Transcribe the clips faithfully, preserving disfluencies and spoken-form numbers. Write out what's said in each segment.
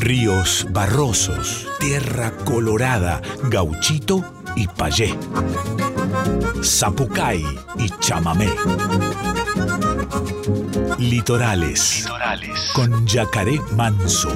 ríos barrosos, tierra colorada, gauchito y payé, zapucay y chamamé. Litorales, Litorales, con Yacaré Manso.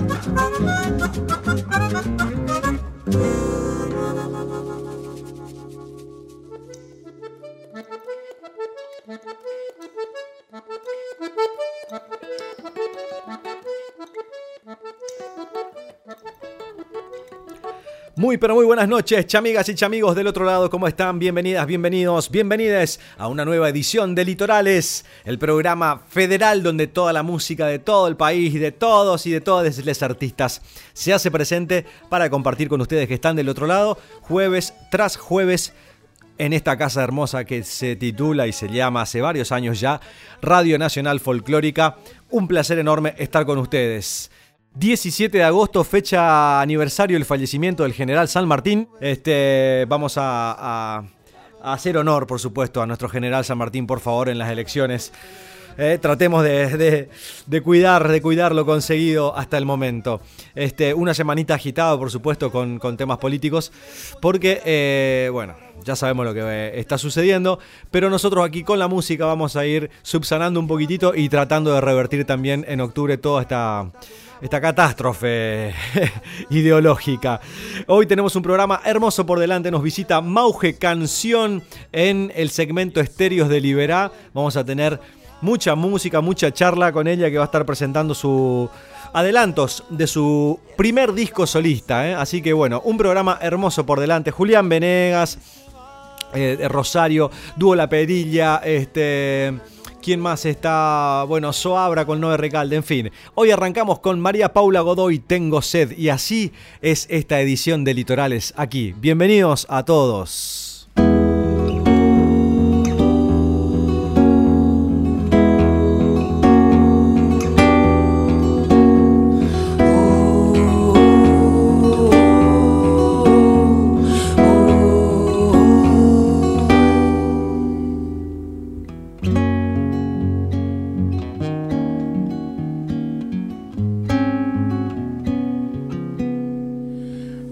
Muy pero muy buenas noches, chamigas y chamigos del otro lado, ¿cómo están? Bienvenidas, bienvenidos, bienvenides a una nueva edición de Litorales, el programa federal donde toda la música de todo el país, de todos y de todas los artistas se hace presente para compartir con ustedes que están del otro lado, jueves tras jueves, en esta casa hermosa que se titula y se llama hace varios años ya Radio Nacional Folclórica. Un placer enorme estar con ustedes. diecisiete de agosto, fecha aniversario del fallecimiento del general San Martín. Este, vamos a, a, a hacer honor, por supuesto, a nuestro general San Martín, por favor, en las elecciones. Eh, tratemos de, de, de cuidar de cuidar lo conseguido hasta el momento. Este, una semanita agitada, por supuesto, con, con temas políticos, porque, eh, bueno, ya sabemos lo que está sucediendo, pero nosotros aquí con la música vamos a ir subsanando un poquitito y tratando de revertir también en octubre toda esta... esta catástrofe ideológica. Hoy tenemos un programa hermoso por delante. Nos visita Mauge Canción en el segmento Estéreos de Liberá. Vamos a tener mucha música, mucha charla con ella, que va a estar presentando sus adelantos de su primer disco solista, ¿eh? Así que bueno, un programa hermoso por delante. Julián Venegas, eh, Rosario, Dúo La Perilla, este... ¿Quién más está? Bueno, Zoabra con Noé Recalde, en fin. Hoy arrancamos con María Paula Godoy, Tengo Sed. Y así es esta edición de Litorales aquí. Bienvenidos a todos.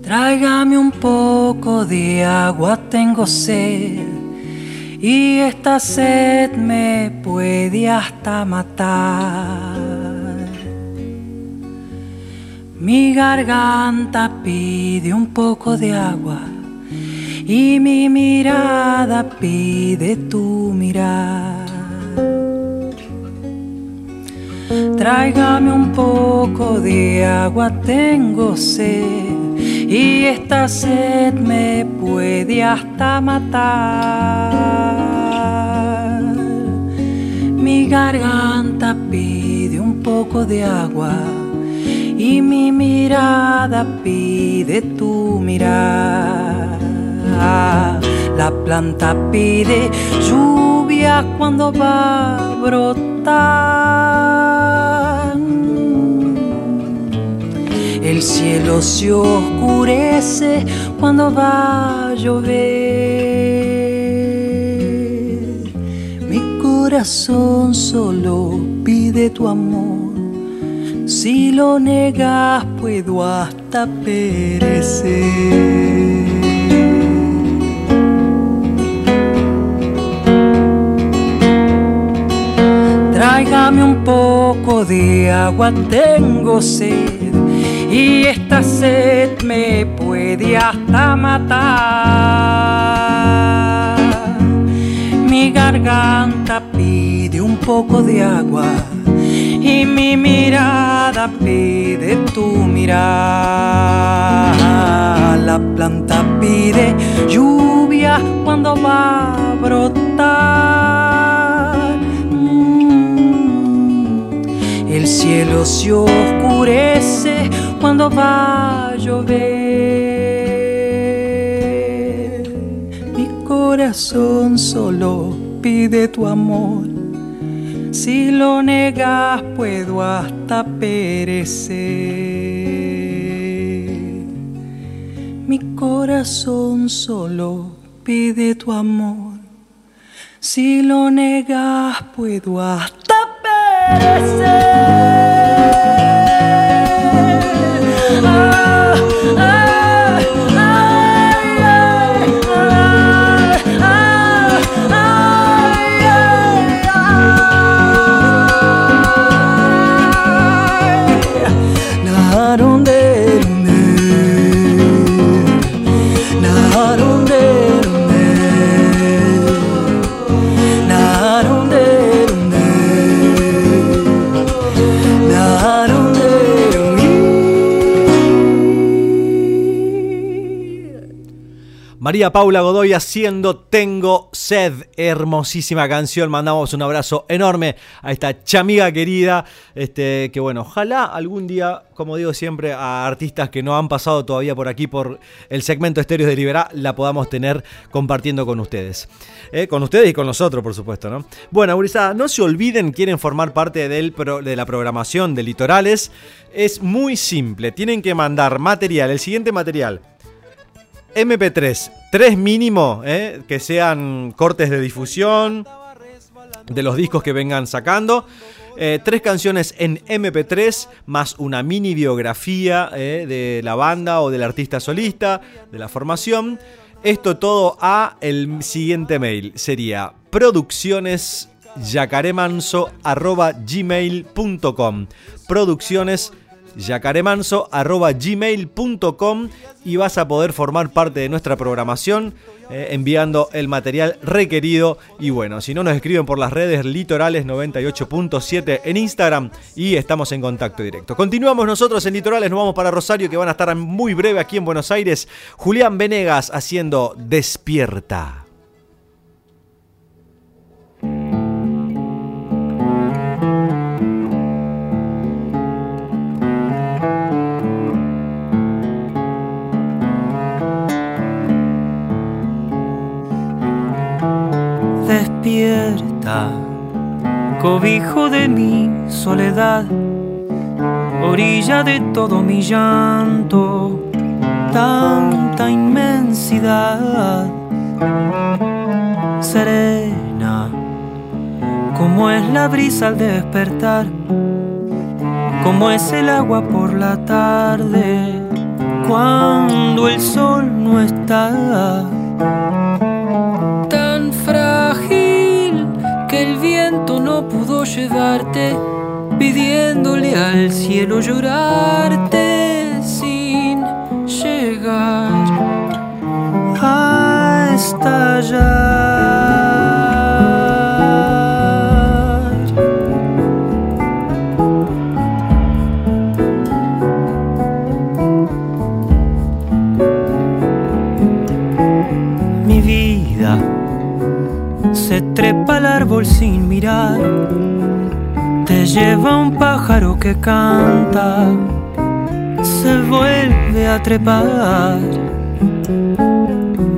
Tráigame un poco de agua, tengo sed, y esta sed me puede hasta matar. Mi garganta pide un poco de agua, y mi mirada pide tu mirar. Tráigame un poco de agua, tengo sed, y esta sed me puede hasta matar. Mi garganta pide un poco de agua, y mi mirada pide tu mirar. La planta pide lluvia cuando va a brotar. El cielo se oscurece cuando va a llover. Mi corazón solo pide tu amor. Si lo negas, puedo hasta perecer. Tráigame un poco de agua, tengo sed, y esta sed me puede hasta matar. Mi garganta pide un poco de agua, y mi mirada pide tu mirar. La planta pide lluvia cuando va a brotar. Mm. El cielo se oscurece cuando va a llover. Mi corazón solo pide tu amor. Si lo negas, puedo hasta perecer. Mi corazón solo pide tu amor. Si lo negas, puedo hasta perecer. María Paula Godoy haciendo Tengo Sed, hermosísima canción. Mandamos un abrazo enorme a esta chamiga querida, este, que bueno, ojalá algún día, como digo siempre, a artistas que no han pasado todavía por aquí, por el segmento Estéreos de Liberá, la podamos tener compartiendo con ustedes. Eh, con ustedes y con nosotros, por supuesto, ¿no? Bueno, gurizada, no se olviden, quieren formar parte del pro, de la programación de Litorales. Es muy simple, tienen que mandar material, el siguiente material. eme pe tres, tres mínimo, eh, que sean cortes de difusión de los discos que vengan sacando. Eh, tres canciones en eme pe tres, más una mini biografía eh, de la banda o del artista solista, de la formación. Esto todo a el siguiente mail, sería producciones yacaré manso arroba gmail punto com, producciones yacaremanso arroba gmail punto com, y vas a poder formar parte de nuestra programación eh, enviando el material requerido. Y bueno, si no, nos escriben por las redes Litorales noventa y ocho punto siete en Instagram y estamos en contacto directo. Continuamos nosotros en Litorales, nos vamos para Rosario, que van a estar muy breve aquí en Buenos Aires. Julián Venegas haciendo Despierta. Despierta, cobijo de mi soledad, orilla de todo mi llanto, tanta inmensidad. Serena, como es la brisa al despertar, como es el agua por la tarde, cuando el sol no está. Tan frágil que el viento no pudo llevarte, pidiéndole al cielo llorarte sin llegar a estallar. Se trepa al árbol sin mirar, te lleva un pájaro que canta, se vuelve a trepar.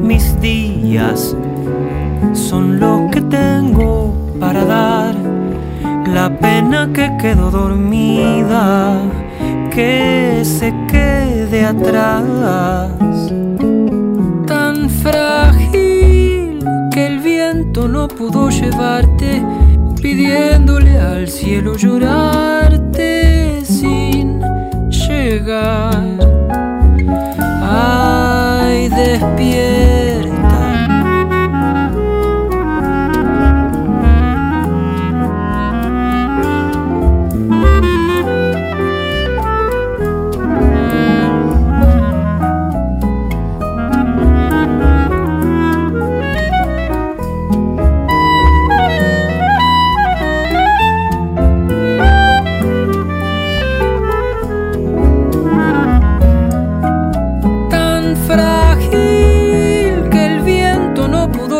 Mis días son los que tengo para dar, la pena que quedó dormida, que se quede atrás. Tan frágil que el viento no pudo llevarte, pidiéndole al cielo llorarte sin llegar. Ay, despierta.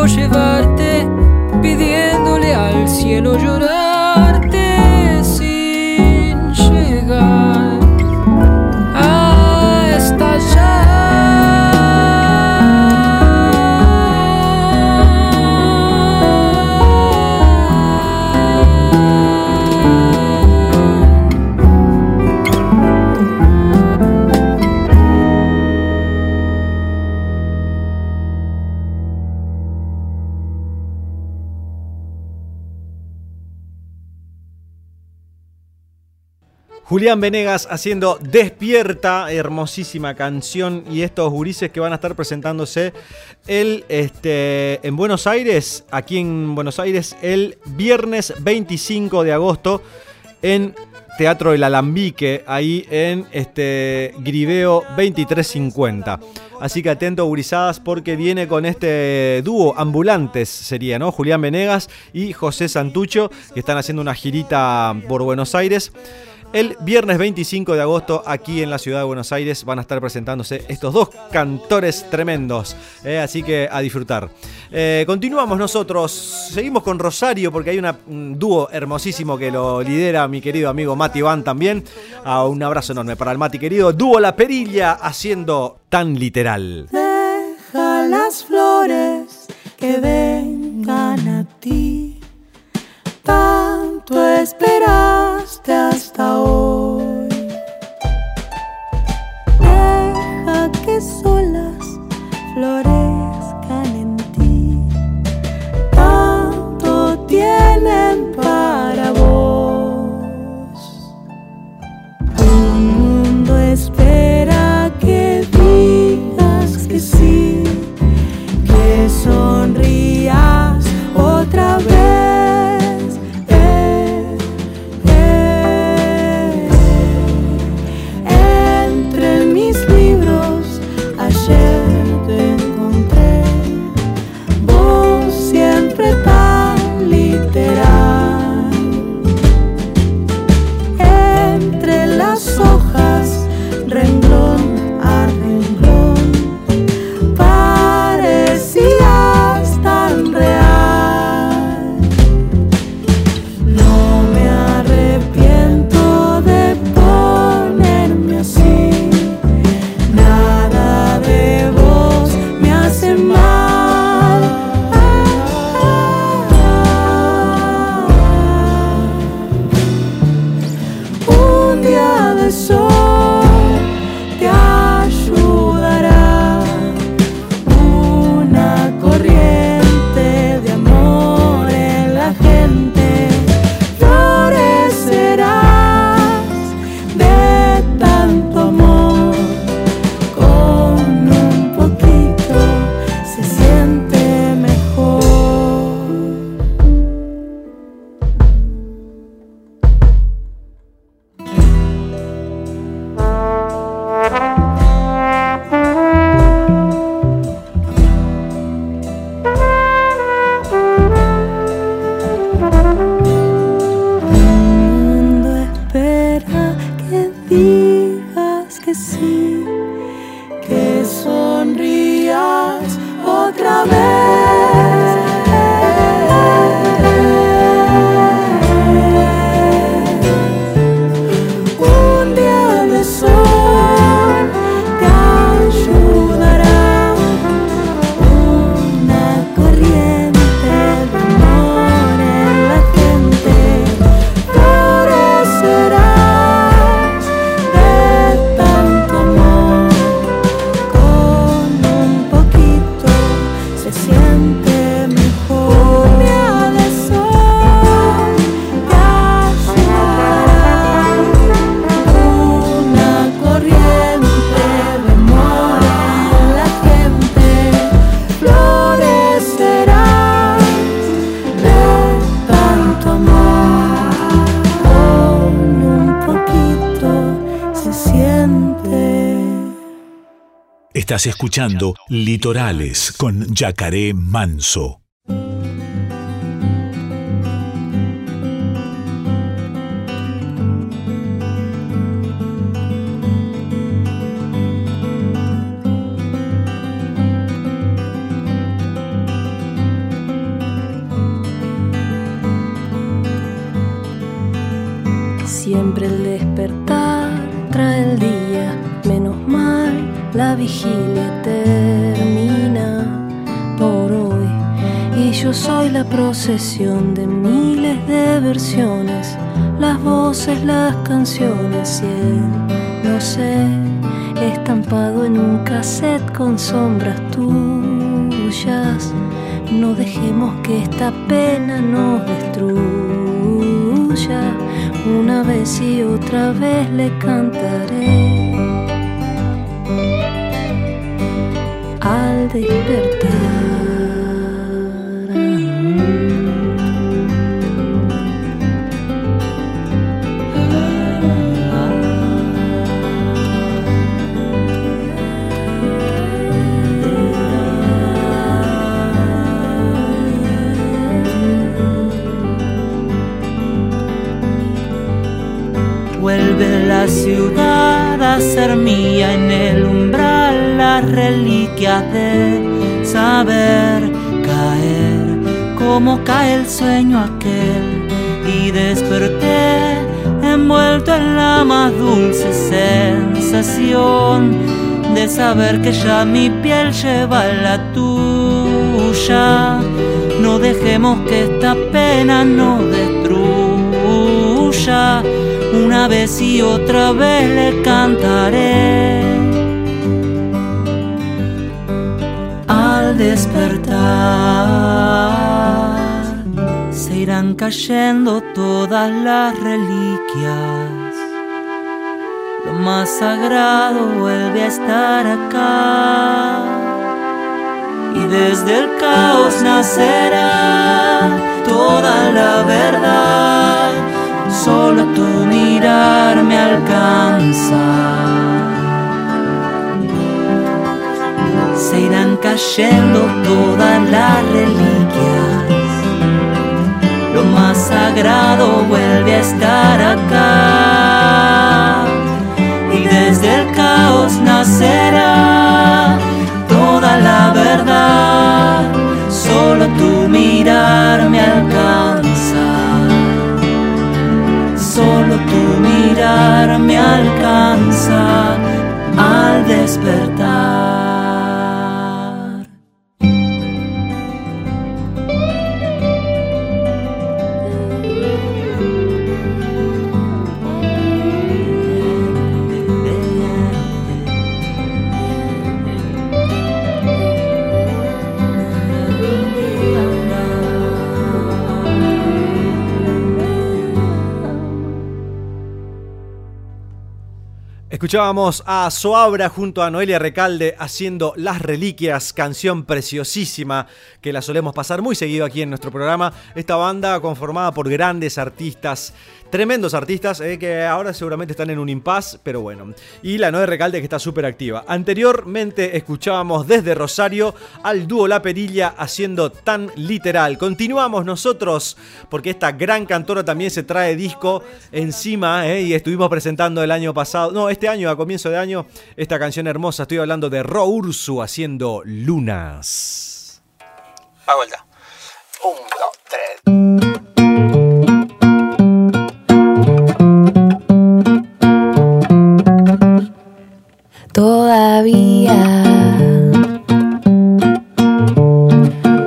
Llevarte, pidiéndole al cielo llorarte sin llegar a estallar. Julián Venegas haciendo Despierta, hermosísima canción, y estos gurises que van a estar presentándose el, este, en Buenos Aires, aquí en Buenos Aires, el viernes veinticinco de agosto en Teatro del Alambique, ahí en este Griveo veintitrés cincuenta. Así que atento, gurizadas, porque viene con este dúo ambulantes, sería, ¿no? Julián Venegas y José Santucho, que están haciendo una girita por Buenos Aires. El viernes veinticinco de agosto, aquí en la ciudad de Buenos Aires, van a estar presentándose estos dos cantores tremendos. Eh, así que a disfrutar. Eh, continuamos nosotros, seguimos con Rosario, porque hay una, un dúo hermosísimo que lo lidera mi querido amigo Mati Van también. Ah, un abrazo enorme para el Mati querido. Dúo La Perilla haciendo Tan Literal. Deja las flores que vengan a ti. Tanto esperaste hasta hoy. Deja que solas florezcan en ti. Tanto tienen para vos. Un mundo espera que digas que sí, que sonrías otra vez. Estás escuchando Litorales con Yacaré Manso. Siempre el despertar trae el día, menos mal. La vigilia termina por hoy y yo soy la procesión de miles de versiones, las voces, las canciones y el no sé, estampado en un cassette con sombras tuyas. No dejemos que esta pena nos destruya, una vez y otra vez le cantaré. Al despertar, vuelve la ciudad a ser mía, en el umbral las reliquias de saber caer, como cae el sueño aquel, y desperté envuelto en la más dulce sensación de saber que ya mi piel lleva la tuya. No dejemos que esta pena nos destruya, una vez y otra vez le cantaré al despertar. Se irán cayendo todas las reliquias, lo más sagrado vuelve a estar acá, y desde el caos nacerá toda la verdad. Solo tu mirar me alcanza. Se irán cayendo todas las reliquias, lo más sagrado vuelve a estar acá, y desde el caos nacerá toda la verdad, solo tu mirar me alcanza, solo tu mirar me alcanza al despertar. Escuchábamos a Zoabra junto a Noé Recalde haciendo Las Reliquias, canción preciosísima que la solemos pasar muy seguido aquí en nuestro programa. Esta banda conformada por grandes artistas, tremendos artistas, eh, que ahora seguramente están en un impas, pero bueno. Y la Noé Recalde, que está súper activa. Anteriormente escuchábamos desde Rosario al dúo La Perilla haciendo Tan Literal. Continuamos nosotros, porque esta gran cantora también se trae disco encima, eh, y estuvimos presentando el año pasado, no, este año a comienzo de año, esta canción hermosa. Estoy hablando de Ro Urso haciendo Lunas. A vuelta. Un, dos, tres. Todavía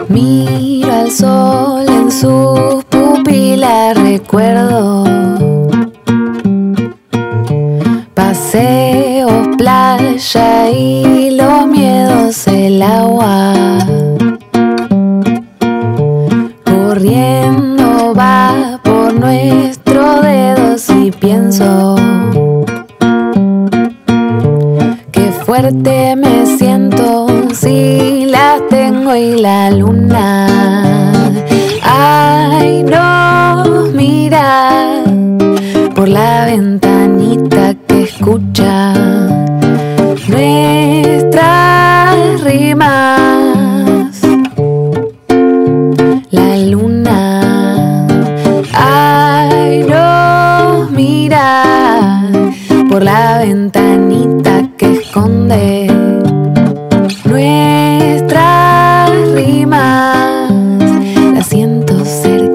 miro al sol en sus pupilas, recuerdo paseos, playa y los miedos, el agua corriendo va por nuestros dedos, y pienso qué fuerte me siento si las tengo y la luna. Ay, no, mira por la ventanita que escucha nuestras rimas, la luna. Ay, no, mira por la ventanita que esconde nuestras rimas, la siento cerquita.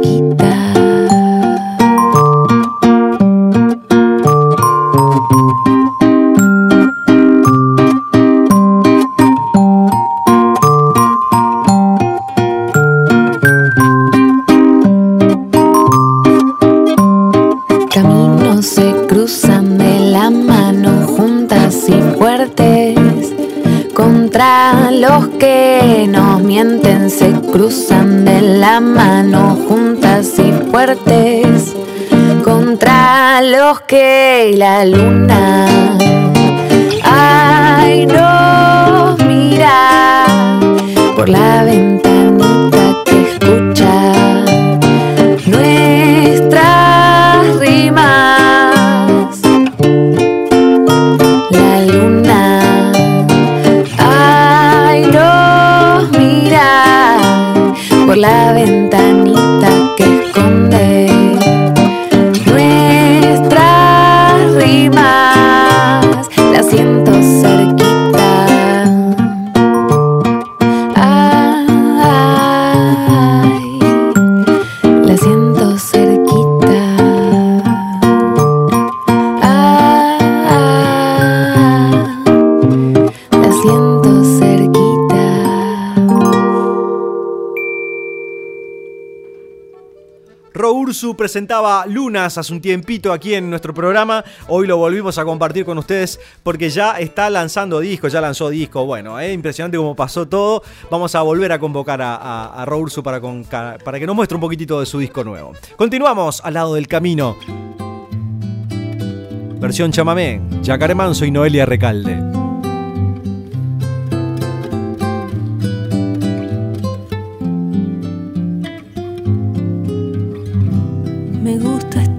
Los que nos mienten se cruzan de la mano, juntas y fuertes, contra los que la luna. Ay, no, mira por la ventanita que escucha nuestras rimas, la luna. Por la ventanita que esconde nuestras Urso presentaba Lunas hace un tiempito aquí en nuestro programa. Hoy lo volvimos a compartir con ustedes porque ya está lanzando disco, ya lanzó disco. Bueno, es eh, impresionante cómo pasó todo. Vamos a volver a convocar a, a, a Ro Urso para, con, para que nos muestre un poquitito de su disco nuevo. Continuamos al lado del camino. Versión chamamé, Yacaré Manso y Noé Recalde.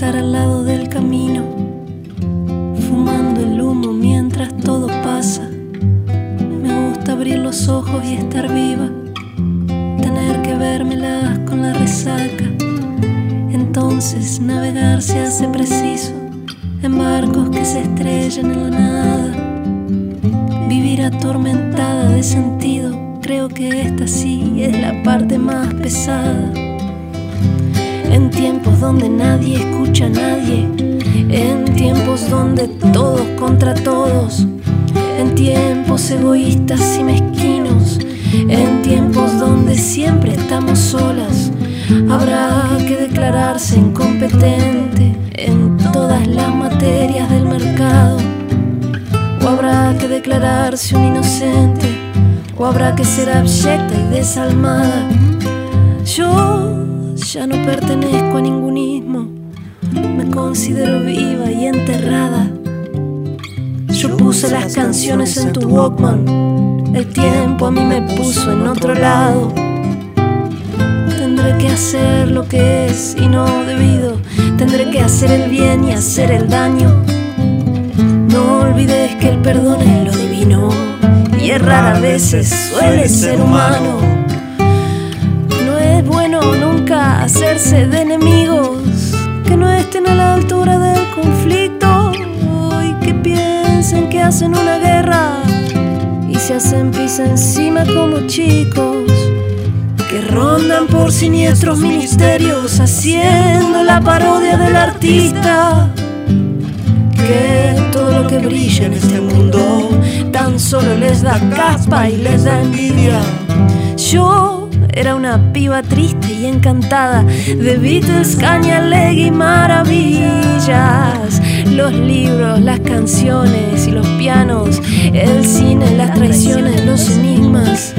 Al lado del camino, fumando el humo mientras todo pasa. Me gusta abrir los ojos y estar viva, tener que vérmelas con la resaca. Entonces navegar se hace preciso en barcos que se estrellan en la nada. Vivir atormentada de sentido, creo que esta sí es la parte más pesada. En tiempos donde nadie escucha a nadie, en tiempos donde todos contra todos, en tiempos egoístas y mezquinos, en tiempos donde siempre estamos solas, habrá que declararse incompetente en todas las materias del mercado, o habrá que declararse un inocente, o habrá que ser abyecta y desalmada. Yo ya no pertenezco a ningún ismo, me considero viva y enterrada. Yo puse las canciones en tu Walkman, el tiempo a mí me puso en otro lado. Tendré que hacer lo que es y no debido, tendré que hacer el bien y hacer el daño. No olvides que el perdón es lo divino y errar a veces suele ser humano. Nunca hacerse de enemigos que no estén a la altura del conflicto y que piensen que hacen una guerra y se hacen pis encima como chicos que rondan por siniestros ministerios haciendo la parodia del artista. Que todo lo que brilla en este mundo tan solo les da caspa y les da envidia. Yo era una piba triste y encantada de Beatles, Cañalegui y maravillas. Los libros, las canciones y los pianos, el cine, las traiciones, los enigmas.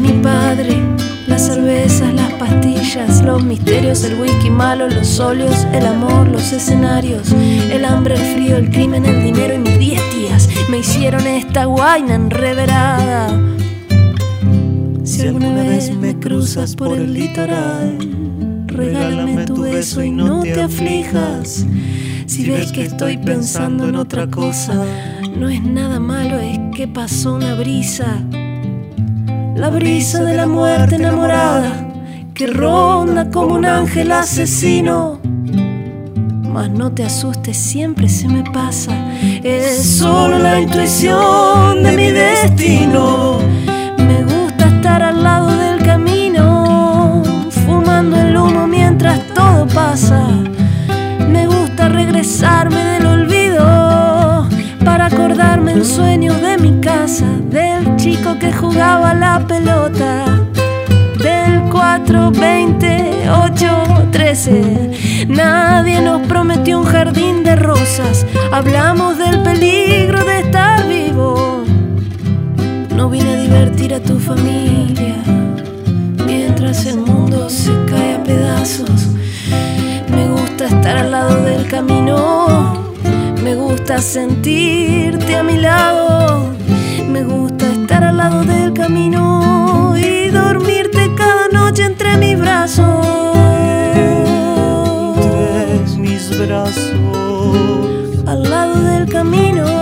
Mi padre, las cervezas, las pastillas, los misterios, el whisky malo, los óleos, el amor, los escenarios, el hambre, el frío, el crimen, el dinero y mis diez tías me hicieron esta guayna enreverada. Si alguna vez me cruzas por el litoral, regálame tu beso y no te aflijas. Si ves que estoy pensando en otra cosa, no es nada malo, es que pasó una brisa, la brisa de la muerte enamorada, que ronda como un ángel asesino. Mas no te asustes, siempre se me pasa, es solo la intuición de mi destino. Al lado del camino, fumando el humo mientras todo pasa. Me gusta regresarme del olvido para acordarme en sueños de mi casa, del chico que jugaba la pelota, del cuatro, veinte, ocho, trece. Nadie nos prometió un jardín de rosas, hablamos del peligro de estar vivo. No vine a divertir a tu familia mientras el mundo se cae a pedazos. Me gusta estar al lado del camino, me gusta sentirte a mi lado. Me gusta estar al lado del camino y dormirte cada noche entre mis brazos. Entre mis brazos. Al lado del camino.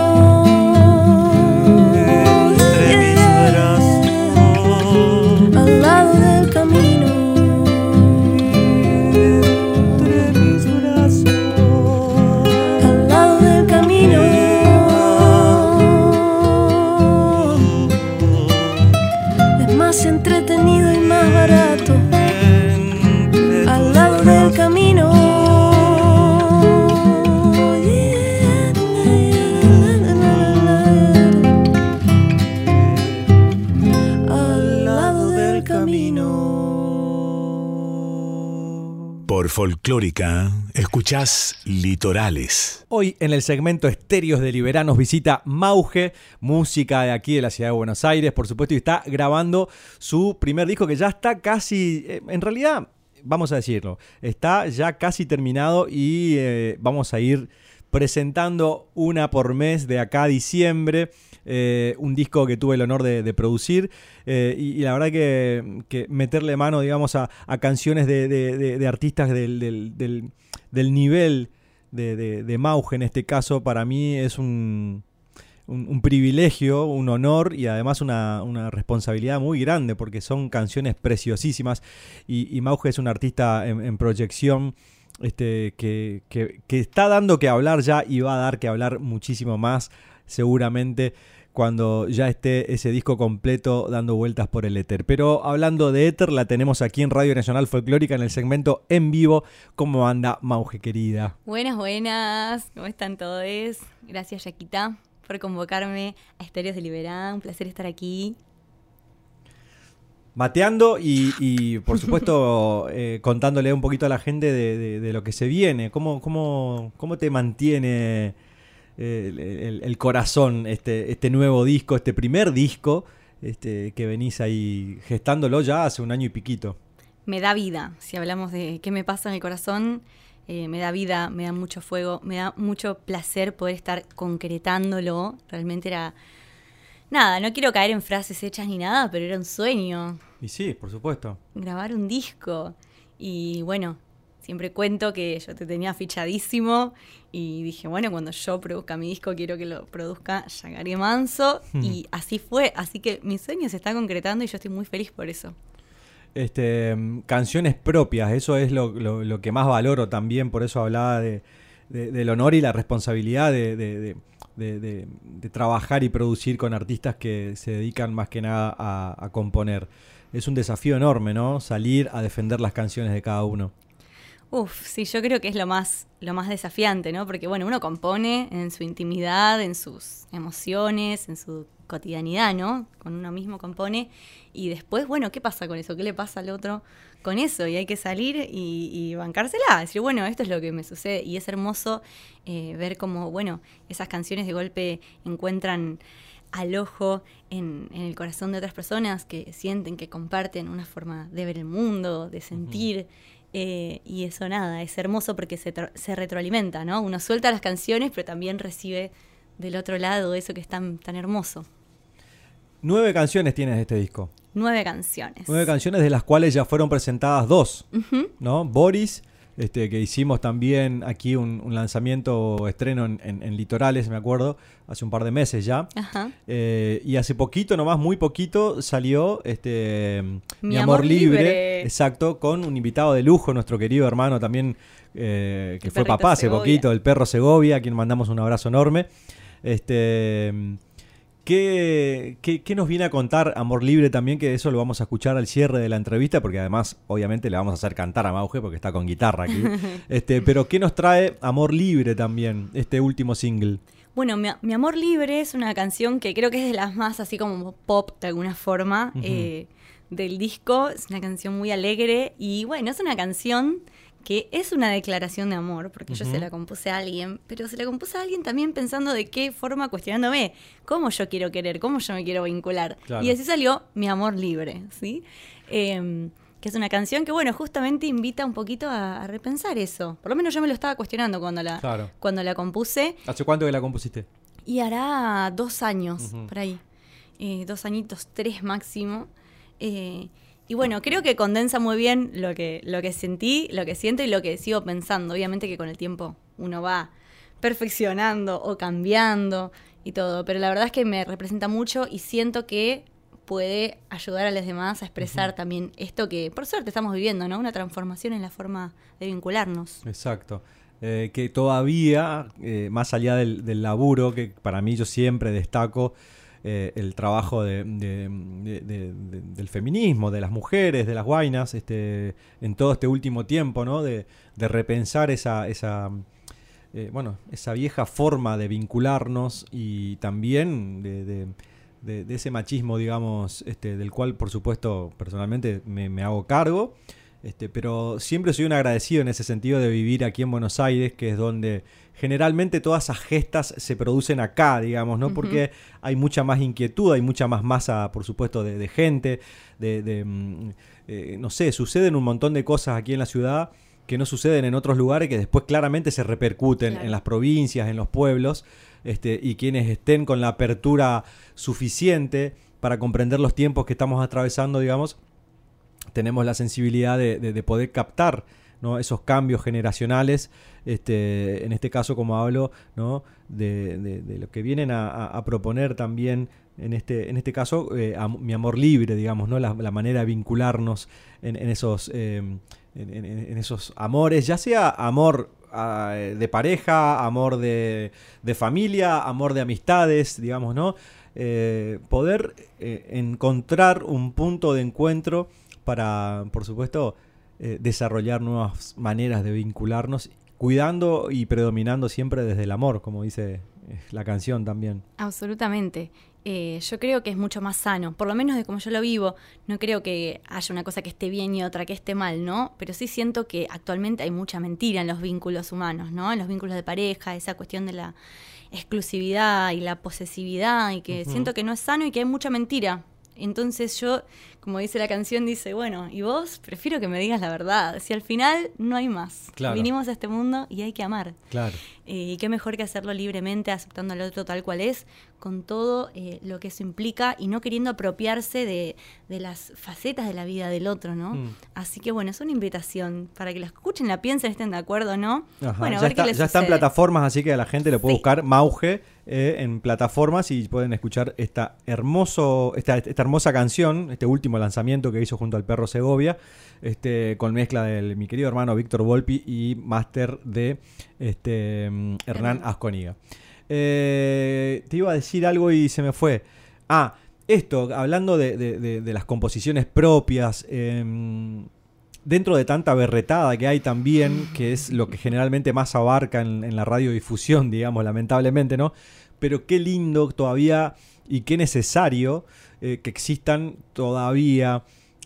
Camino, Folclórica, escuchás Litorales. Hoy en el segmento Estéreos de Liberá nos visita Mauge, música de aquí de la ciudad de Buenos Aires, por supuesto, y está grabando su primer disco que ya está casi, en realidad, vamos a decirlo, está ya casi terminado y eh, vamos a ir presentando una por mes de acá a diciembre, eh, un disco que tuve el honor de, de producir eh, y, y la verdad que, que meterle mano, digamos, a, a canciones de, de, de, de artistas del, del, del, del nivel de, de, de Mauge en este caso, para mí es un, un, un privilegio, un honor y además una, una responsabilidad muy grande porque son canciones preciosísimas y, y Mauge es un artista en, en proyección. Este, que, que, que está dando que hablar ya y va a dar que hablar muchísimo más seguramente cuando ya esté ese disco completo dando vueltas por el éter. Pero hablando de éter, la tenemos aquí en Radio Nacional Folclórica en el segmento En Vivo. ¿Cómo anda Mauge, querida? Buenas, buenas. ¿Cómo están todos? Gracias, Yaquita, por convocarme a Estéreos de Liberá. Un placer estar aquí. Mateando y, y, por supuesto, eh, contándole un poquito a la gente de, de, de lo que se viene. ¿Cómo, cómo, cómo te mantiene el, el, el corazón este, este nuevo disco, este primer disco este, que venís ahí gestándolo ya hace un año y piquito? Me da vida. Si hablamos de qué me pasa en el corazón, eh, me da vida, me da mucho fuego, me da mucho placer poder estar concretándolo. Realmente era... Nada, no quiero caer en frases hechas ni nada, pero era un sueño. Y sí, por supuesto. Grabar un disco. Y bueno, siempre cuento que yo te tenía fichadísimo y dije, bueno, cuando yo produzca mi disco quiero que lo produzca Yacaré Manso. Hmm. Y así fue. Así que mi sueño se está concretando y yo estoy muy feliz por eso. Este, canciones propias, eso es lo, lo, lo que más valoro también. Por eso hablaba de, de, del honor y la responsabilidad de... de, de... De, de, de trabajar y producir con artistas que se dedican más que nada a, a componer. Es un desafío enorme, ¿no? Salir a defender las canciones de cada uno. Uf, sí, yo creo que es lo más, lo más desafiante, ¿no? Porque, bueno, uno compone en su intimidad, en sus emociones, en su cotidianidad, ¿no? Con uno mismo compone. Y después, bueno, ¿qué pasa con eso? ¿Qué le pasa al otro con eso? Y hay que salir y, y bancársela. Decir, bueno, esto es lo que me sucede. Y es hermoso eh, ver cómo, bueno, esas canciones de golpe encuentran al ojo en, en el corazón de otras personas que sienten, que comparten una forma de ver el mundo, de sentir... Uh-huh. Eh, y eso nada, es hermoso porque se, tra- se retroalimenta, ¿no? Uno suelta las canciones, pero también recibe del otro lado eso que es tan, tan hermoso. Nueve canciones tienes de este disco. Nueve canciones. Nueve canciones de las cuales ya fueron presentadas dos, uh-huh. ¿no? Boris, este, que hicimos también aquí un, un lanzamiento, estreno en, en, en Litorales, me acuerdo, hace un par de meses ya. Ajá. Eh, y hace poquito, nomás muy poquito, salió este Mi Amor, Amor Libre. Libre. Exacto, con un invitado de lujo, nuestro querido hermano también, eh, que fue papá hace poquito, el Perro Segovia, a quien mandamos un abrazo enorme. Este, ¿qué, qué, qué nos viene a contar Amor Libre también? Que eso lo vamos a escuchar al cierre de la entrevista, porque además, obviamente, le vamos a hacer cantar a Mauge, porque está con guitarra aquí. Este, pero ¿qué nos trae Amor Libre también, este último single? Bueno, Mi, Mi Amor Libre es una canción que creo que es de las más así como pop, de alguna forma, uh-huh. eh, del disco, es una canción muy alegre y bueno, es una canción que es una declaración de amor porque uh-huh. yo se la compuse a alguien, pero se la compuse a alguien también pensando de qué forma, cuestionándome cómo yo quiero querer, cómo yo me quiero vincular. Claro. Y así salió Mi Amor Libre, ¿sí? Eh, que es una canción que bueno, justamente invita un poquito a, a repensar eso. Por lo menos yo me lo estaba cuestionando cuando la, claro. cuando la compuse. ¿Hace cuánto que la compusiste? Y hará dos años, uh-huh. por ahí. Eh, dos añitos, tres máximo. Eh, y bueno, creo que condensa muy bien lo que, lo que sentí, lo que siento y lo que sigo pensando. Obviamente que con el tiempo uno va perfeccionando o cambiando y todo, pero la verdad es que me representa mucho y siento que puede ayudar a los demás a expresar uh-huh. también esto que, por suerte, estamos viviendo, ¿no? Una transformación en la forma de vincularnos. Exacto. Eh, que todavía, eh, más allá del, del laburo, que para mí yo siempre destaco, Eh, el trabajo de, de, de, de, de, del feminismo, de las mujeres, de las guainas, este, en todo este último tiempo, ¿no? De, de repensar esa, esa, eh, bueno, esa vieja forma de vincularnos y también de, de, de, de ese machismo, digamos, este, del cual, por supuesto, personalmente me, me hago cargo. Este, pero siempre soy un agradecido en ese sentido de vivir aquí en Buenos Aires, que es donde generalmente todas esas gestas se producen acá, digamos, ¿no? Uh-huh. Porque hay mucha más inquietud, hay mucha más masa, por supuesto, de, de gente, de, de eh, no sé, suceden un montón de cosas aquí en la ciudad que no suceden en otros lugares, que después claramente se repercuten, claro, en las provincias, en los pueblos, este, y quienes estén con la apertura suficiente para comprender los tiempos que estamos atravesando, digamos, tenemos la sensibilidad de, de, de poder captar, ¿no?, esos cambios generacionales, este, en este caso, como hablo, ¿no?, de, de, de lo que vienen a, a proponer también, en este, en este caso, eh, a, mi amor libre, digamos, ¿no?, la, la manera de vincularnos en, en, esos, eh, en, en, en esos amores, ya sea amor a, de pareja, amor de, de familia, amor de amistades, digamos, ¿no? Eh, poder eh, encontrar un punto de encuentro para, por supuesto, eh, desarrollar nuevas maneras de vincularnos, cuidando y predominando siempre desde el amor, como dice la canción también. Absolutamente. Eh, yo creo que es mucho más sano, por lo menos de como yo lo vivo. No creo que haya una cosa que esté bien y otra que esté mal, ¿no? Pero sí siento que actualmente hay mucha mentira en los vínculos humanos, ¿no? En los vínculos de pareja, esa cuestión de la exclusividad y la posesividad, y que uh-huh. siento que no es sano y que hay mucha mentira. Entonces yo, como dice la canción, dice, bueno, ¿y vos? Prefiero que me digas la verdad. Si al final no hay más. Claro. Vinimos a este mundo y hay que amar. Claro. Eh, y qué mejor que hacerlo libremente, aceptando al otro tal cual es, con todo eh, lo que eso implica, y no queriendo apropiarse de, de las facetas de la vida del otro, ¿no? Mm. Así que bueno, es una invitación para que la escuchen, la piensen, estén de acuerdo, ¿no? Ajá. Bueno, a ver qué les sucede. Ya están plataformas, así que a la gente le puede sí. buscar Mauge eh, en plataformas y pueden escuchar esta, hermoso, esta, esta hermosa canción, este último lanzamiento que hizo junto al Perro Segovia, este, con mezcla de mi querido hermano Víctor Volpi y máster de este, Hernán Asconiga. Eh, te iba a decir algo y se me fue. Ah, esto, hablando de, de, de, de las composiciones propias, eh, dentro de tanta berretada que hay también, que es lo que generalmente más abarca en, en la radiodifusión, digamos, lamentablemente, ¿no? Pero qué lindo todavía y qué necesario eh, que existan todavía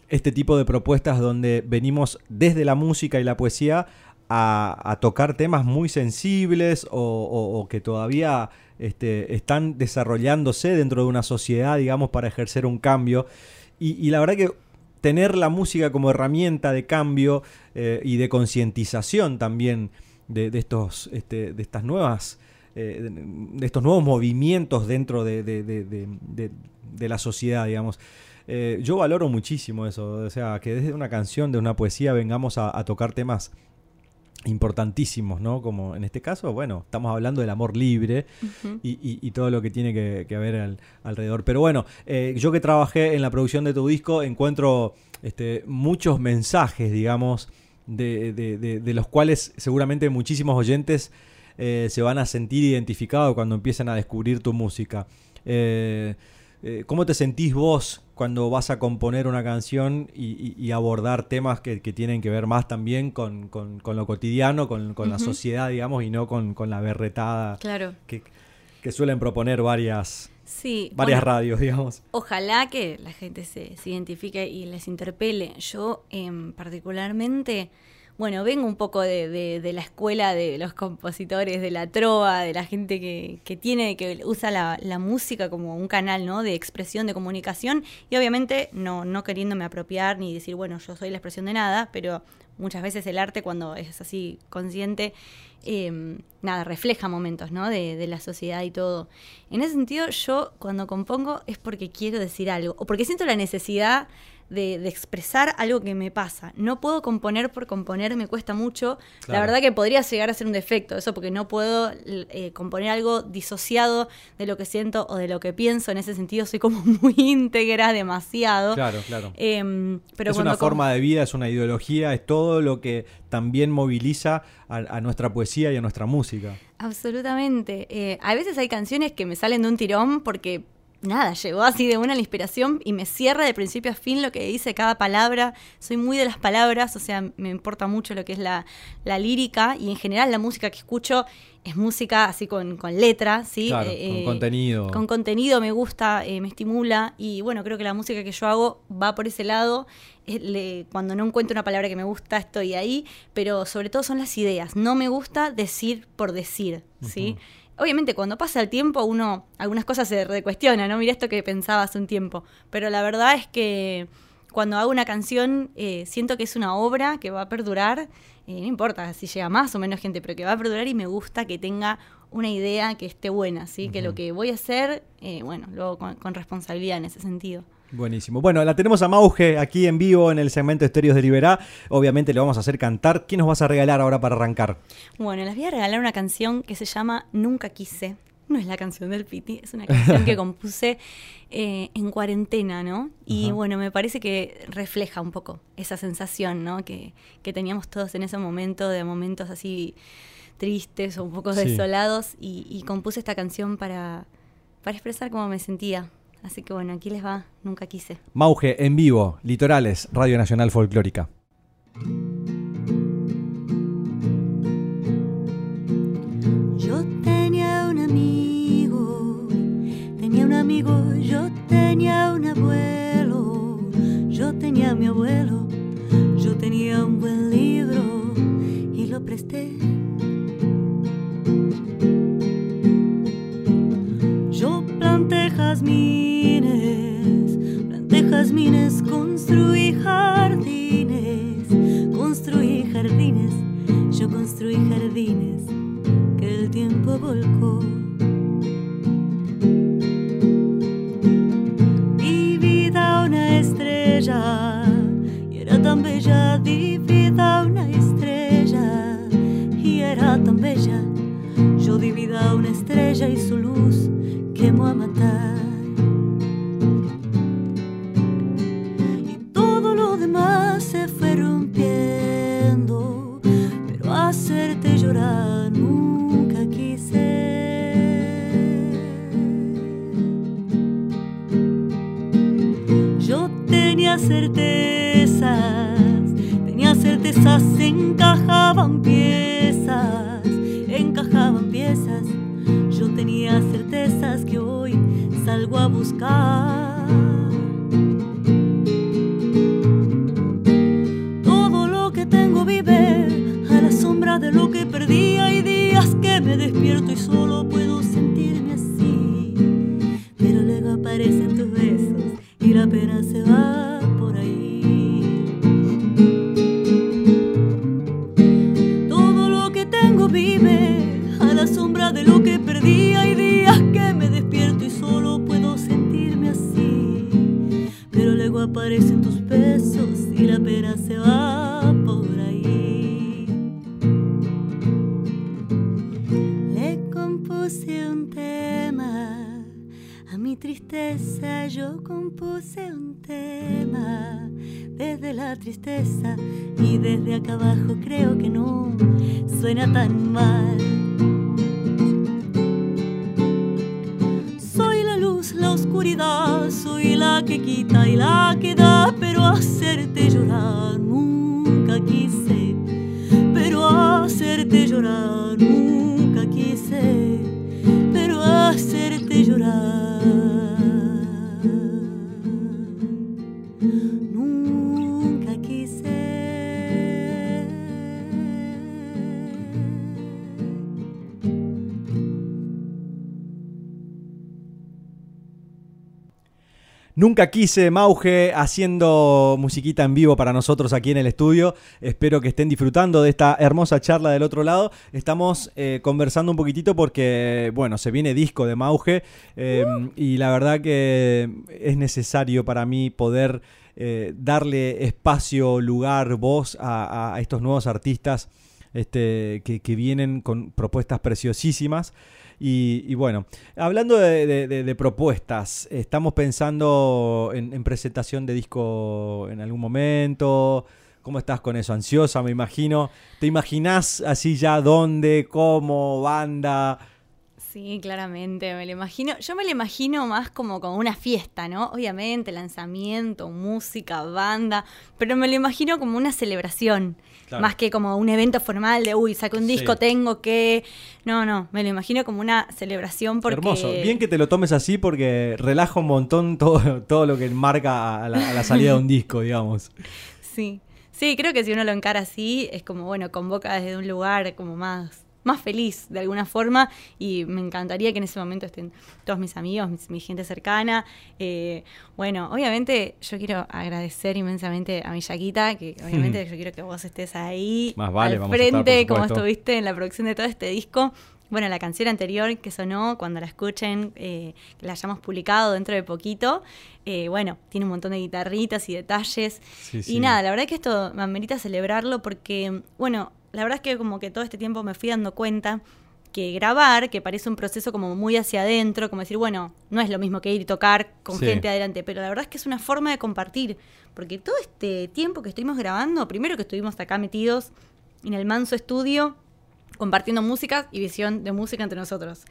este tipo de propuestas donde venimos desde la música y la poesía A, a tocar temas muy sensibles o, o, o que todavía este, están desarrollándose dentro de una sociedad, digamos, para ejercer un cambio. Y, y la verdad que tener la música como herramienta de cambio eh, y de concientización también de, de, estos, este, de estas nuevas eh, de estos nuevos movimientos dentro de, de, de, de, de, de la sociedad, digamos. Eh, yo valoro muchísimo eso, o sea, que desde una canción, de una poesía, vengamos a, a tocar temas importantísimos, ¿no? Como en este caso, bueno, estamos hablando del amor libre uh-huh. y, y, y todo lo que tiene que, que haber al, alrededor. Pero bueno, eh, yo que trabajé en la producción de tu disco encuentro este, muchos mensajes, digamos, de, de, de, de los cuales seguramente muchísimos oyentes eh, se van a sentir identificados cuando empiezan a descubrir tu música. Eh, eh, ¿Cómo te sentís vos cuando vas a componer una canción y, y, y abordar temas que, que tienen que ver más también con, con, con lo cotidiano, con, con uh-huh. la sociedad, digamos, y no con, con la berretada claro. que, que suelen proponer varias, sí, varias bueno, radios, digamos? Ojalá que la gente se, se identifique y les interpele. Yo eh, particularmente, bueno, vengo un poco de, de, de la escuela de los compositores, de la trova, de la gente que, que tiene, que usa la, la música como un canal, ¿no?, de expresión, de comunicación, y obviamente no, no queriéndome apropiar ni decir, bueno, yo soy la expresión de nada, pero muchas veces el arte, cuando es así consciente, eh, nada, refleja momentos, ¿no?, de, de la sociedad y todo. En ese sentido, yo cuando compongo es porque quiero decir algo, o porque siento la necesidad De, de expresar algo que me pasa. No puedo componer por componer, me cuesta mucho. Claro. La verdad que podría llegar a ser un defecto, eso, porque no puedo eh, componer algo disociado de lo que siento o de lo que pienso. En ese sentido soy como muy íntegra, demasiado. Claro, claro. Eh, pero es una forma de vida, es una ideología, es todo lo que también moviliza a, a nuestra poesía y a nuestra música. Absolutamente. Eh, a veces hay canciones que me salen de un tirón porque nada, llegó así de una la inspiración y me cierra de principio a fin lo que dice cada palabra. Soy muy de las palabras, o sea, me importa mucho lo que es la, la lírica, y en general la música que escucho es música así con, con letra, ¿sí? Claro, eh, con eh, contenido. Con contenido me gusta, eh, me estimula, y bueno, creo que la música que yo hago va por ese lado. Eh, le, cuando no encuentro una palabra que me gusta, estoy ahí, pero sobre todo son las ideas. No me gusta decir por decir, ¿sí? Uh-huh. Obviamente cuando pasa el tiempo uno, algunas cosas se recuestiona, ¿no? Mira esto que pensaba hace un tiempo, pero la verdad es que cuando hago una canción eh, siento que es una obra que va a perdurar. Eh, no importa si llega más o menos gente, pero que va a perdurar, y me gusta que tenga una idea que esté buena, ¿sí? Uh-huh. Que lo que voy a hacer, eh, bueno, lo hago con, con responsabilidad en ese sentido. Buenísimo. Bueno, la tenemos a Mauge aquí en vivo en el segmento Estéreos de Liberá. Obviamente le vamos a hacer cantar. ¿Qué nos vas a regalar ahora para arrancar? Bueno, les voy a regalar una canción que se llama Nunca Quise. No es la canción del Piti, es una canción que compuse eh, en cuarentena, ¿no? Y uh-huh. bueno, me parece que refleja un poco esa sensación, ¿no? Que, que teníamos todos en ese momento, de momentos así tristes o un poco sí. desolados. Y, y compuse esta canción para, para expresar cómo me sentía. Así que bueno, aquí les va Nunca Quise. Mauge en vivo, Litorales, Radio Nacional Folclórica. Yo tenía un amigo, tenía un amigo, yo tenía un abuelo, yo tenía a mi abuelo, yo tenía un buen libro y lo presté. Yo planté jazmines, planté jazmines, construí jardines, construí jardines, yo construí jardines. El tiempo volcó. Mi vida una estrella, y era tan bella. Mi vida una estrella, y era tan bella. Yo di vida a una estrella y su luz quemó a matar. Y todo lo demás se fue rompiendo, pero hacerte llorar nunca quise. Yo tenía certezas, tenía certezas, encajaban piezas, encajaban piezas. Yo tenía certezas que hoy salgo a buscar. Todo lo que tengo vive a la sombra de lo que perdí. Hay días que me despierto y solo puedo sentirme así, pero luego aparecen tus besos y la pena se va por ahí. Todo lo que tengo vive a la sombra de lo que perdí. Hay días que me despierto y solo puedo sentirme así, pero luego aparecen tus besos y la pena se va por ahí. Compuse un tema, a mi tristeza yo compuse un tema, desde la tristeza y desde acá abajo creo que no suena tan mal. Soy la luz, la oscuridad, soy la que quita y la que da, pero hacerte llorar nunca quise, pero hacerte llorar nunca quise, pero hacerte llorar nunca quise. Nunca Quise, Mauge, haciendo musiquita en vivo para nosotros aquí en el estudio. Espero que estén disfrutando de esta hermosa charla del otro lado. Estamos eh, conversando un poquitito porque, bueno, se viene disco de Mauge eh, uh. y la verdad que es necesario para mí poder eh, darle espacio, lugar, voz a, a estos nuevos artistas este, que, que vienen con propuestas preciosísimas. Y, y bueno, hablando de, de, de, de propuestas, estamos pensando en, en presentación de disco en algún momento. ¿Cómo estás con eso? Ansiosa, me imagino. ¿Te imaginás así ya dónde, cómo, banda? Sí, claramente, me lo imagino. Yo me lo imagino más como, como una fiesta, ¿no? Obviamente, lanzamiento, música, banda, pero me lo imagino como una celebración, claro, más que como un evento formal de, uy, saqué un disco, sí, tengo que... No, no, me lo imagino como una celebración porque... Hermoso, bien que te lo tomes así porque relaja un montón todo, todo lo que marca a la, a la salida de un disco, digamos. Sí, sí, creo que si uno lo encara así, es como, bueno, convoca desde un lugar como más... más feliz de alguna forma, y me encantaría que en ese momento estén todos mis amigos, mis, mi gente cercana. Eh, bueno, obviamente yo quiero agradecer inmensamente a mi Yaquita, que obviamente mm. yo quiero que vos estés ahí, más vale, al frente, estar, como estuviste en la producción de todo este disco. Bueno, la canción anterior que sonó, cuando la escuchen, eh, que la hayamos publicado dentro de poquito, eh, bueno, tiene un montón de guitarritas y detalles. Sí, sí. Y nada, la verdad es que esto me amerita celebrarlo porque, bueno, la verdad es que como que todo este tiempo me fui dando cuenta que grabar, que parece un proceso como muy hacia adentro, como decir, bueno, no es lo mismo que ir y tocar con sí. gente adelante, pero la verdad es que es una forma de compartir, porque todo este tiempo que estuvimos grabando, primero que estuvimos acá metidos en el Manso Estudio, compartiendo música y visión de música entre nosotros.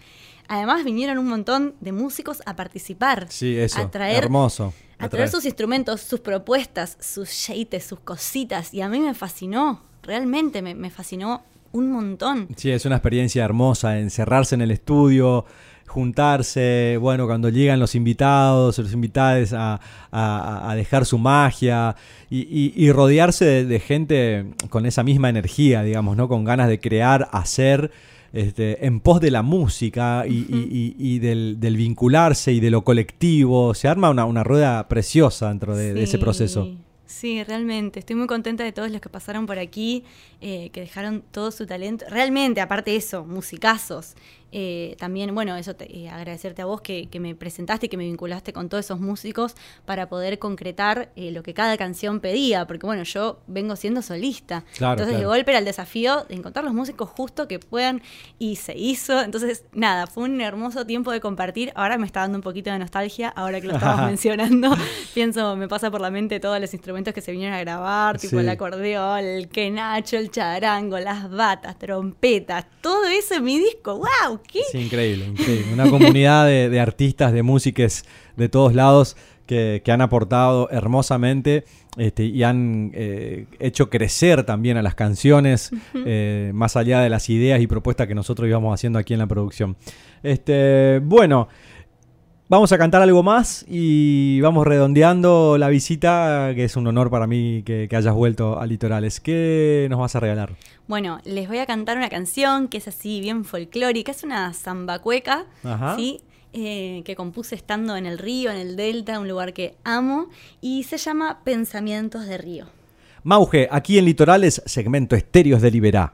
Además vinieron un montón de músicos a participar, sí, eso, a traer, hermoso, a, a traer sus instrumentos, sus propuestas, sus sheites, sus cositas, y a mí me fascinó. Realmente me, me fascinó un montón. Sí, es una experiencia hermosa, encerrarse en el estudio, juntarse, bueno, cuando llegan los invitados, los invitados a, a, a dejar su magia y, y, y rodearse de, de gente con esa misma energía, digamos, ¿no? Con ganas de crear, hacer, este, en pos de la música y, uh-huh. y, y, y del, del vincularse y de lo colectivo. Se arma una, una rueda preciosa dentro de, sí. de ese proceso. Sí, realmente. Estoy muy contenta de todos los que pasaron por aquí, eh, que dejaron todo su talento. Realmente, aparte de eso, musicazos. Eh, también, bueno, eso te, eh, agradecerte a vos que, que me presentaste y que me vinculaste con todos esos músicos para poder concretar eh, lo que cada canción pedía, porque bueno, yo vengo siendo solista, claro, entonces claro. de golpe era el desafío de encontrar los músicos justo que puedan, y se hizo. Entonces nada, fue un hermoso tiempo de compartir. Ahora me está dando un poquito de nostalgia, ahora que lo estamos mencionando, pienso, me pasa por la mente todos los instrumentos que se vinieron a grabar, tipo sí. el acordeón, el quenacho, el charango, las batas, trompetas, todo eso en mi disco, wow. ¿Qué? Sí, increíble, increíble. Una comunidad de, de artistas, de músicos de todos lados que, que han aportado hermosamente este, y han eh, hecho crecer también a las canciones, uh-huh. eh, más allá de las ideas y propuestas que nosotros íbamos haciendo aquí en la producción. Este, bueno, vamos a cantar algo más y vamos redondeando la visita, que es un honor para mí que, que hayas vuelto a Litorales. ¿Qué nos vas a regalar? Bueno, les voy a cantar una canción que es así bien folclórica, es una zambacueca, ¿sí? eh, que compuse estando en el río, en el delta, un lugar que amo, y se llama Pensamientos de Río. Mauge, aquí en Litorales, segmento Estéreos de Liberá.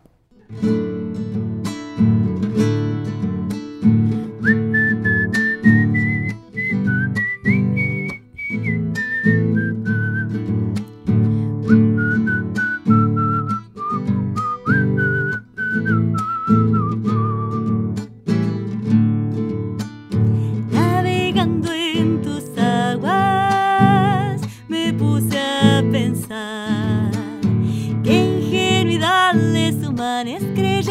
Que ingenuidad les humana es creyente.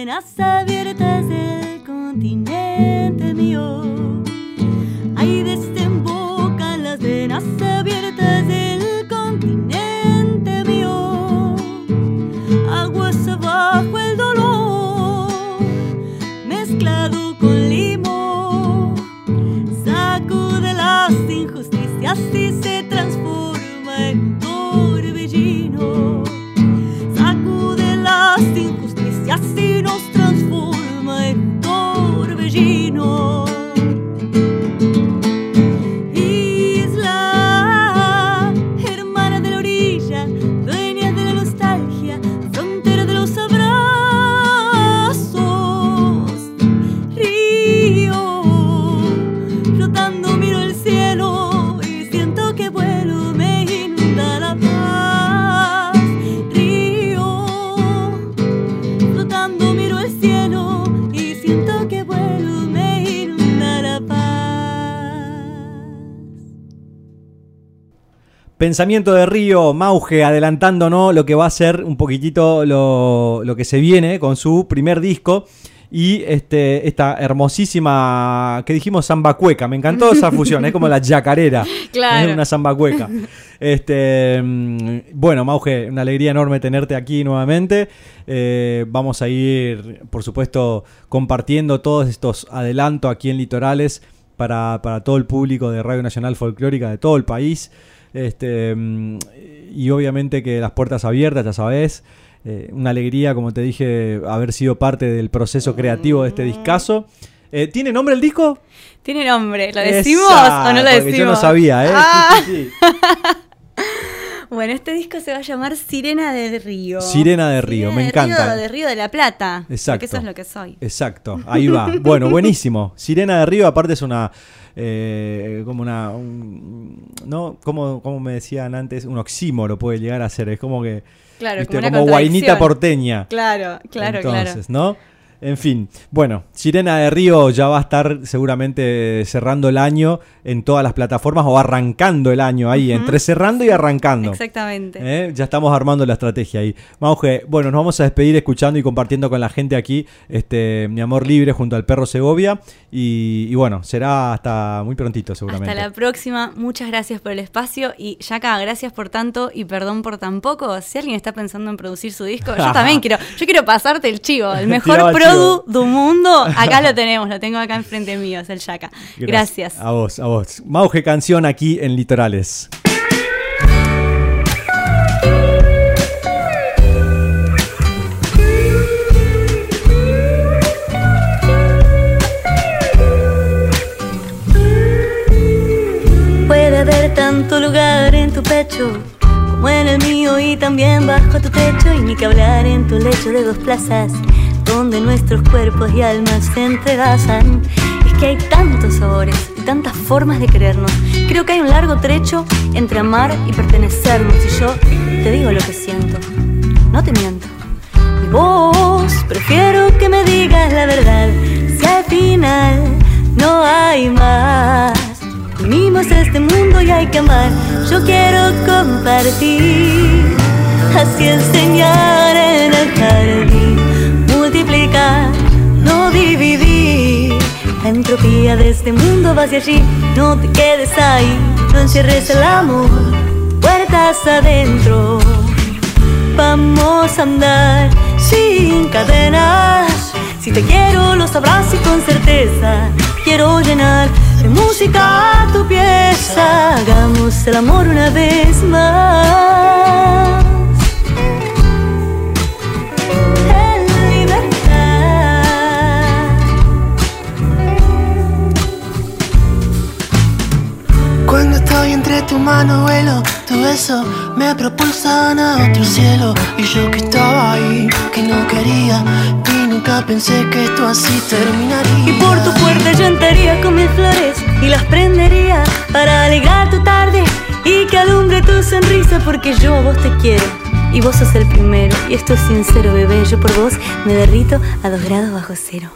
arenas abiertas del continente mío. Ahí desembocan las arenas abiertas del continente mío. Aguas abajo el dolor, mezclado con limón, sacude las injusticias y se transforma en torbellino. Sacude las injusticias y nos transforma en torbellino. Pensamiento de Río, Mauge, adelantándonos lo que va a ser un poquitito lo, lo que se viene con su primer disco y este esta hermosísima, que dijimos, samba cueca. Me encantó esa fusión, es como la yacarera, claro. Es una samba cueca. Este, bueno, Mauge, una alegría enorme tenerte aquí nuevamente. Eh, vamos a ir, por supuesto, compartiendo todos estos adelantos aquí en Litorales para, para todo el público de Radio Nacional Folclórica de todo el país. Este, y obviamente que las puertas abiertas, ya sabés, eh, una alegría, como te dije, haber sido parte del proceso creativo de este discazo. Eh, ¿Tiene nombre el disco? Tiene nombre, ¿lo decimos Esa, o no lo decimos? Yo no sabía, ¿eh? Ah. Sí, sí, sí. Bueno, este disco se va a llamar Sirena de Río. Sirena de Río, Sirena me de encanta. Río, de Río de la Plata. Exacto. Porque eso es lo que soy. Exacto, ahí va. Bueno, buenísimo. Sirena de Río, aparte es una... Eh, como una un, no como como me decían antes, un oxímoro puede llegar a ser, es como que claro, ¿viste? Como, una como guainita porteña, claro claro entonces claro. No, en fin, bueno, Sirena de Río ya va a estar seguramente cerrando el año en todas las plataformas o arrancando el año ahí, uh-huh. Entre cerrando y arrancando, exactamente, ¿eh? Ya estamos armando la estrategia ahí, Mauge. Bueno, nos vamos a despedir escuchando y compartiendo con la gente aquí este Mi Amor Libre junto al Perro Segovia. Y, y bueno, será hasta muy prontito seguramente. Hasta la próxima, muchas gracias por el espacio y Yaka, gracias por tanto y perdón por tan poco. Si alguien está pensando en producir su disco, yo también quiero, yo quiero pasarte el chivo, el mejor produ del mundo, acá lo tenemos, lo tengo acá enfrente mío, es el Yaka. Gracias. A vos, a vos. Mauge Canción aquí en Litorales. Tanto lugar en tu pecho como en el mío y también bajo tu techo, y ni que hablar en tu lecho de dos plazas donde nuestros cuerpos y almas se entrelazan. Es que hay tantos sabores y tantas formas de querernos. Creo que hay un largo trecho entre amar y pertenecernos. Y yo te digo lo que siento, no te miento. Y vos, prefiero que me digas la verdad, si al final no hay más. Unimos este mundo y hay que amar. Yo quiero compartir, así enseñar en el jardín, multiplicar, no dividir. La entropía de este mundo va hacia allí. No te quedes ahí, no encierres el amor puertas adentro. Vamos a andar sin cadenas. Si te quiero lo sabrás y con certeza quiero llenar de música tu pieza. Hagamos el amor una vez más en libertad. Cuando estoy entre tu mano vuelo, tu beso me propulsan a otro cielo. Y yo que estaba ahí, que no quería, nunca pensé que esto así terminaría. Y por tu puerta yo entraría con mis flores y las prendería para alegrar tu tarde y que alumbre tu sonrisa. Porque yo a vos te quiero y vos sos el primero. Y esto es sincero, bebé, yo por vos me derrito a dos grados bajo cero.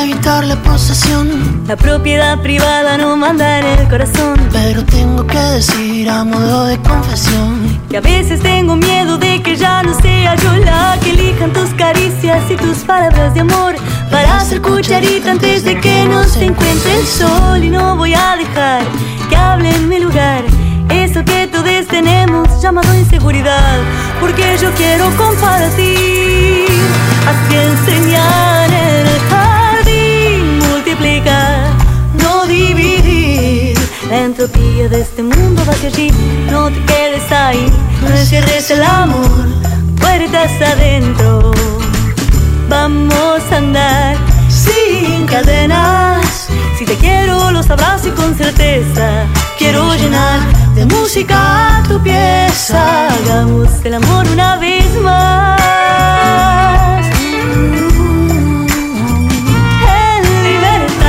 para evitar la posesión. La propiedad privada no manda en el corazón. Pero tengo que decir a modo de confesión que a veces tengo miedo de que ya no sea yo la que elijan tus caricias y tus palabras de amor. Para hacer cucharita antes de que nos encuentre el sol. Y no voy a dejar que hable en mi lugar eso que todos tenemos llamado inseguridad. Porque yo quiero compartir, así enseñar en el jardín, multiplicar, no dividir. La entropía de este mundo va hacia allí, no te quedes ahí, no encierres el amor, puertas adentro. Vamos a andar sin cadenas. Si te quiero lo sabrás y con certeza quiero llenar de música tu pieza. Hagamos el amor una vez más en libertad.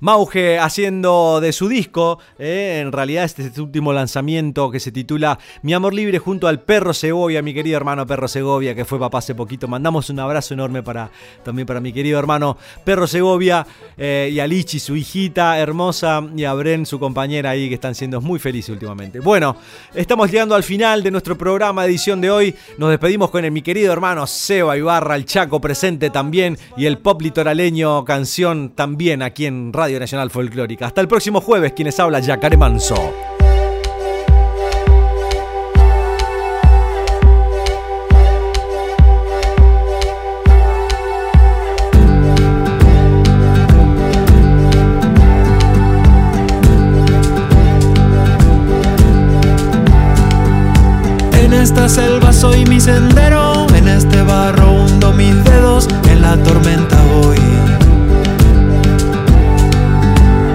Mauge haciendo de su disco, eh, en realidad este es su último lanzamiento que se titula Mi Amor Libre junto al Perro Segovia, mi querido hermano Perro Segovia, que fue papá hace poquito. Mandamos un abrazo enorme para, también para mi querido hermano Perro Segovia, eh, y a Lichi, su hijita hermosa, y a Bren, su compañera ahí, que están siendo muy felices últimamente. Bueno, estamos llegando al final de nuestro programa de edición de hoy. Nos despedimos con el, mi querido hermano Seba Ibarra, el Chaco presente también, y el pop litoraleño, canción también aquí en Radio Nacional Folclórica. Hasta el próximo jueves, quienes habla Yacaré Manso. En esta selva soy mi sendero, en este barro hundo mis dedos, en la tormenta voy.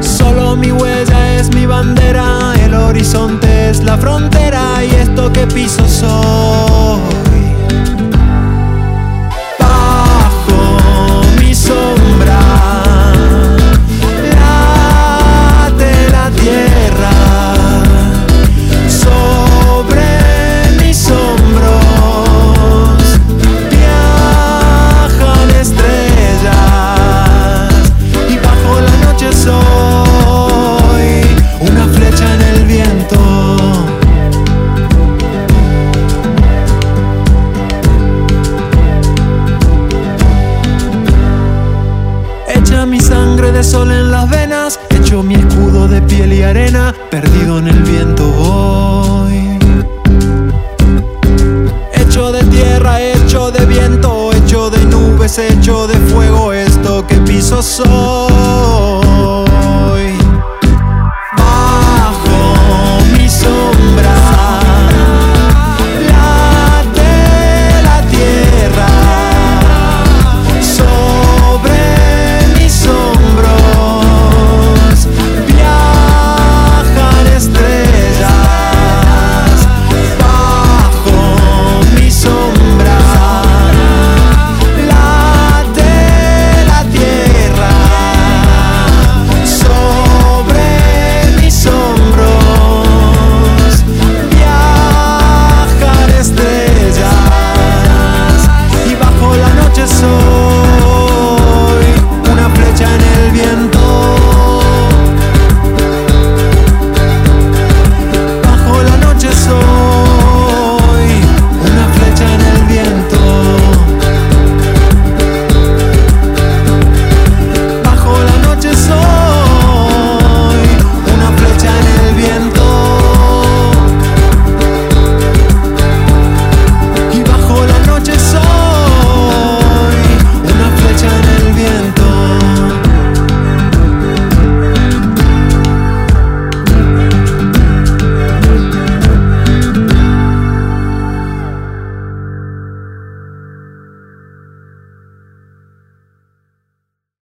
Solo mi huella es mi bandera, el horizonte es la frontera y esto que piso soy. Bajo mi sombra late la tierra, sobre mis hombros viajan estrellas y bajo la noche soy. Sol en las venas, hecho mi escudo de piel y arena, perdido en el viento voy. Hecho de tierra, hecho de viento, hecho de nubes, hecho de fuego, esto que piso soy.